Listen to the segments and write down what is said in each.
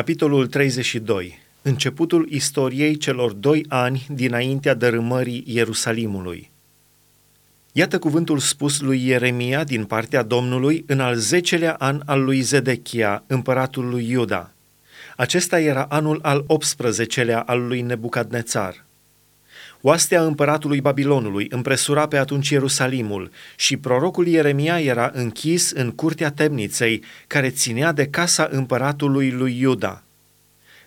Capitolul 32. Începutul istoriei celor 2 ani dinaintea dărâmării Ierusalimului. Iată cuvântul spus lui Ieremia din partea Domnului în al 10-lea an al lui Zedechia, împăratul lui Iuda. Acesta era anul al 18-lea al lui Nebucadnețar. Oastea împăratului Babilonului împresura pe atunci Ierusalimul și prorocul Ieremia era închis în curtea temniței care ținea de casa împăratului lui Iuda.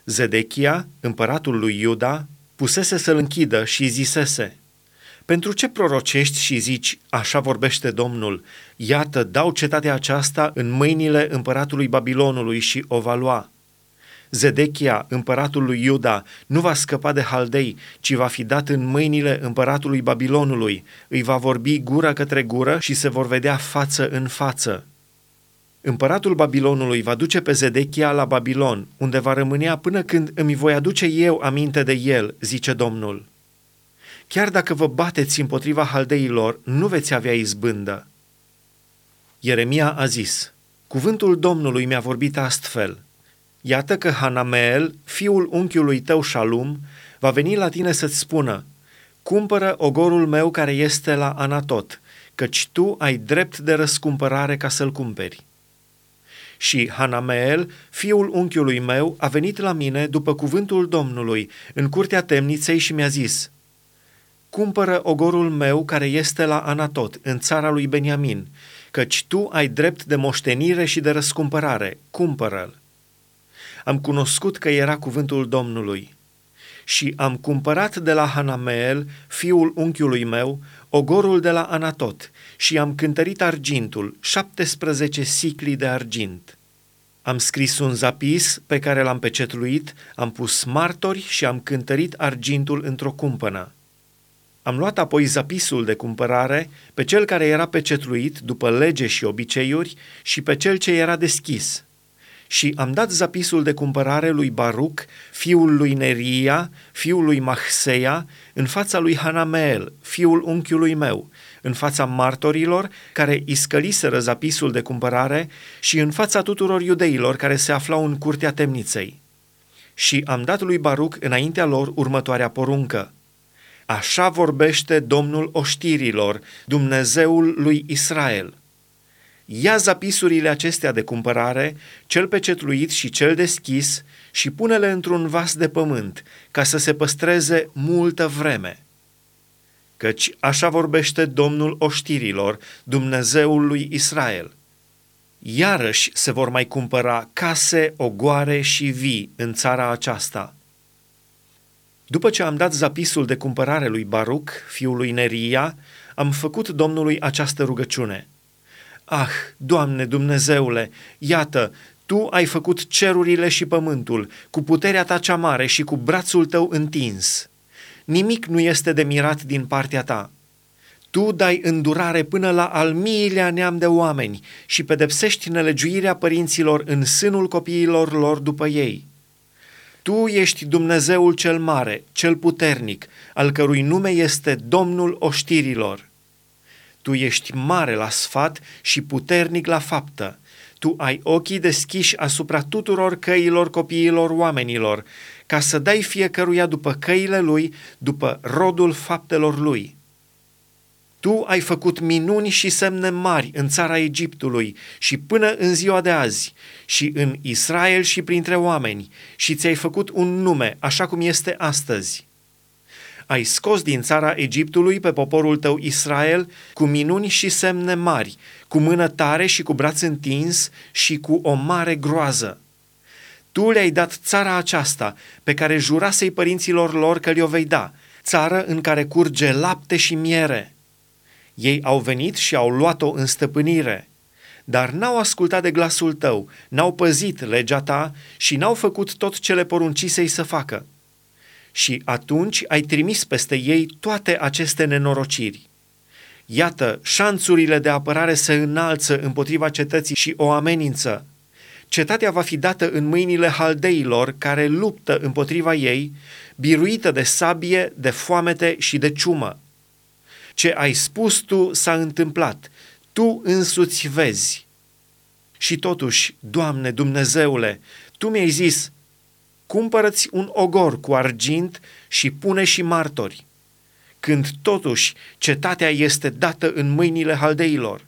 Zedechia, împăratul lui Iuda, pusese să-l închidă și zisese: „Pentru ce prorocești și zici, așa vorbește Domnul, iată, dau cetatea aceasta în mâinile împăratului Babilonului și o va lua. Zedechia, împăratul lui Iuda, nu va scăpa de Haldei, ci va fi dat în mâinile împăratului Babilonului, îi va vorbi gura către gură și se vor vedea față în față. Împăratul Babilonului va duce pe Zedechia la Babilon, unde va rămânea până când îmi voi aduce eu aminte de el, zice Domnul. Chiar dacă vă bateți împotriva haldeilor, nu veți avea izbândă.” Ieremia a zis: „Cuvântul Domnului mi-a vorbit astfel: iată că Hanameel, fiul unchiului tău Shalum, va veni la tine să-ți spună: cumpără ogorul meu care este la Anatot, căci tu ai drept de răscumpărare ca să-l cumperi.” Și Hanameel, fiul unchiului meu, a venit la mine după cuvântul Domnului în curtea temniței și mi-a zis: cumpără ogorul meu care este la Anatot, în țara lui Beniamin, căci tu ai drept de moștenire și de răscumpărare, cumpără-l. Am cunoscut că era cuvântul Domnului și am cumpărat de la Hanameel, fiul unchiului meu, ogorul de la Anatot și am cântărit argintul, 17 sicli de argint. Am scris un zapis pe care l-am pecetluit, am pus martori și am cântărit argintul într-o cumpănă. Am luat apoi zapisul de cumpărare pe cel care era pecetluit după lege și obiceiuri și pe cel ce era deschis. Și am dat zapisul de cumpărare lui Baruc, fiul lui Neria, fiul lui Mahseia, în fața lui Hanameel, fiul unchiului meu, în fața martorilor care iscăliseră zapisul de cumpărare și în fața tuturor iudeilor care se aflau în curtea temniței. Și am dat lui Baruc înaintea lor următoarea poruncă: așa vorbește Domnul oștirilor, Dumnezeul lui Israel. Ia zapisurile acestea de cumpărare, cel pecetluit și cel deschis, și pune-le într-un vas de pământ, ca să se păstreze multă vreme. Căci așa vorbește Domnul oștirilor, Dumnezeul lui Israel. Iarăși se vor mai cumpăra case, ogoare și vii în țara aceasta. După ce am dat zapisul de cumpărare lui Baruc, fiul lui Neria, am făcut Domnului această rugăciune: ah, Doamne Dumnezeule, iată, Tu ai făcut cerurile și pământul, cu puterea Ta cea mare și cu brațul Tău întins. Nimic nu este de mirat din partea Ta. Tu dai îndurare până la al 1000-lea neam de oameni și pedepsești nelegiuirea părinților în sânul copiilor lor după ei. Tu ești Dumnezeul cel mare, cel puternic, al cărui nume este Domnul oștirilor. Tu ești mare la sfat și puternic la faptă. Tu ai ochii deschiși asupra tuturor căilor copiilor oamenilor, ca să dai fiecăruia după căile lui, după rodul faptelor lui. Tu ai făcut minuni și semne mari în țara Egiptului și până în ziua de azi, și în Israel și printre oameni, și ți-ai făcut un nume, așa cum este astăzi. Ai scos din țara Egiptului pe poporul tău Israel cu minuni și semne mari, cu mână tare și cu braț întins și cu o mare groază. Tu le-ai dat țara aceasta pe care jurasei părinților lor că le-o vei da, țară în care curge lapte și miere. Ei au venit și au luat-o în stăpânire, dar n-au ascultat de glasul tău, n-au păzit legea ta și n-au făcut tot ce le poruncisei să facă. Și atunci ai trimis peste ei toate aceste nenorociri. Iată, șanțurile de apărare se înalță împotriva cetății și o amenință. Cetatea va fi dată în mâinile haldeilor care luptă împotriva ei, biruită de sabie, de foamete și de ciumă. Ce ai spus tu s-a întâmplat, tu însuți vezi. Și totuși, Doamne Dumnezeule, tu mi-ai zis: cumpără-ți un ogor cu argint și pune și martori, când totuși cetatea este dată în mâinile haldeilor."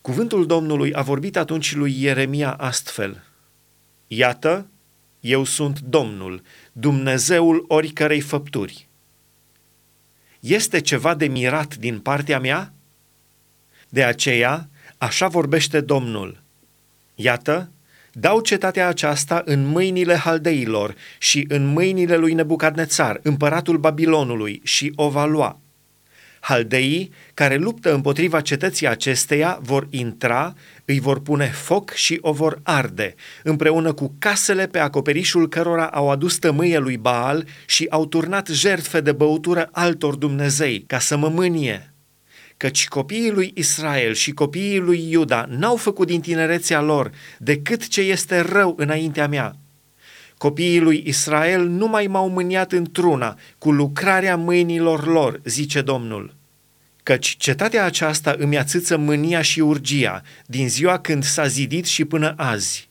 Cuvântul Domnului a vorbit atunci lui Ieremia astfel: "Iată, eu sunt Domnul, Dumnezeul oricărei făpturi. Este ceva de mirat din partea mea? De aceea, așa vorbește Domnul: iată, dau cetatea aceasta în mâinile haldeilor și în mâinile lui Nebucadnețar, împăratul Babilonului, și o va lua. Haldeii care luptă împotriva cetății acesteia vor intra, îi vor pune foc și o vor arde, împreună cu casele pe acoperișul cărora au adus tămâie lui Baal și au turnat jertfe de băutură altor dumnezei, ca să mă mânie. Căci copiii lui Israel și copiii lui Iuda n-au făcut din tinerețea lor decât ce este rău înaintea mea. Copiii lui Israel nu mai m-au mâniat într-una cu lucrarea mâinilor lor, zice Domnul. Căci cetatea aceasta îmi ațâță mânia și urgia din ziua când s-a zidit și până azi.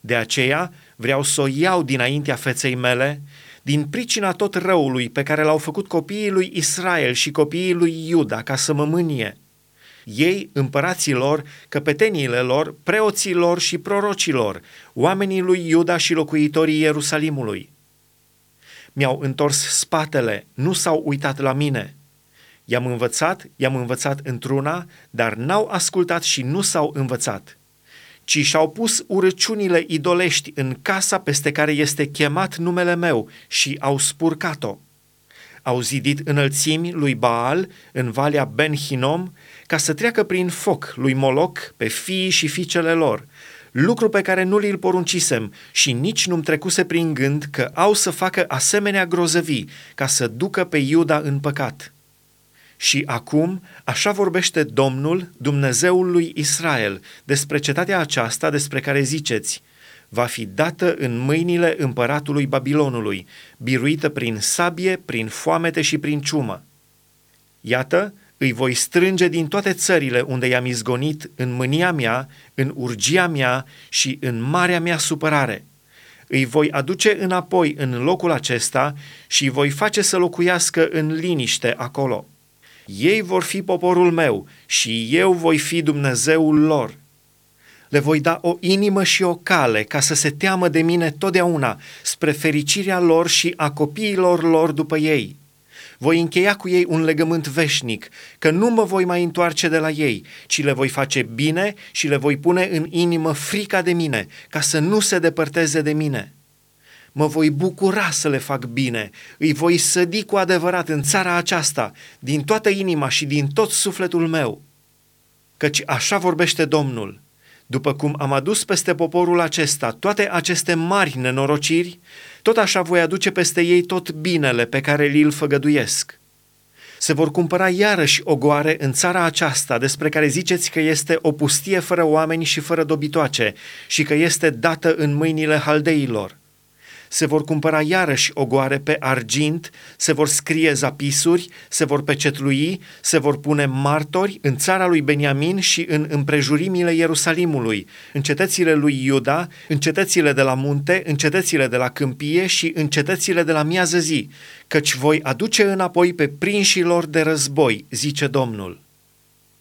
De aceea vreau să o iau dinaintea feței mele, din pricina tot răului pe care l-au făcut copiii lui Israel și copiii lui Iuda, ca să mă mânie. Ei, împăraților, căpeteniile lor, preoților și prorocilor, oamenii lui Iuda și locuitorii Ierusalimului. Mi-au întors spatele, nu s-au uitat la mine. I-am învățat într-una, dar n-au ascultat și nu s-au învățat, ci și-au pus urăciunile idolești în casa peste care este chemat numele meu și au spurcat-o. Au zidit înălțimi lui Baal în valea Ben-Hinom, ca să treacă prin foc lui Moloc pe fiii și fiicele lor, lucru pe care nu li-l poruncisem și nici nu-mi trecuse prin gând că au să facă asemenea grozăvii, ca să ducă pe Iuda în păcat. Și acum, așa vorbește Domnul, Dumnezeul lui Israel, despre cetatea aceasta despre care ziceți: va fi dată în mâinile împăratului Babilonului, biruită prin sabie, prin foamete și prin ciumă. Iată, îi voi strânge din toate țările unde i-am izgonit în mânia mea, în urgia mea și în marea mea supărare. Îi voi aduce înapoi în locul acesta și îi voi face să locuiască în liniște acolo. Ei vor fi poporul meu și eu voi fi Dumnezeul lor. Le voi da o inimă și o cale ca să se teamă de mine totdeauna, spre fericirea lor și a copiilor lor după ei. Voi încheia cu ei un legământ veșnic, că nu mă voi mai întoarce de la ei, ci le voi face bine și le voi pune în inimă frica de mine, ca să nu se depărteze de mine. Mă voi bucura să le fac bine, îi voi sădi cu adevărat în țara aceasta, din toată inima și din tot sufletul meu. Căci așa vorbește Domnul: după cum am adus peste poporul acesta toate aceste mari nenorociri, tot așa voi aduce peste ei tot binele pe care li-l făgăduiesc. Se vor cumpăra iarăși ogoare în țara aceasta, despre care ziceți că este o pustie fără oameni și fără dobitoace și că este dată în mâinile haldeilor. Se vor cumpăra iarăși ogoare pe argint, se vor scrie zapisuri, se vor pecetlui, se vor pune martori în țara lui Beniamin și în împrejurimile Ierusalimului, în cetățile lui Iuda, în cetățile de la munte, în cetățile de la câmpie și în cetățile de la miază zi, căci voi aduce înapoi pe prinșii lor de război, zice Domnul.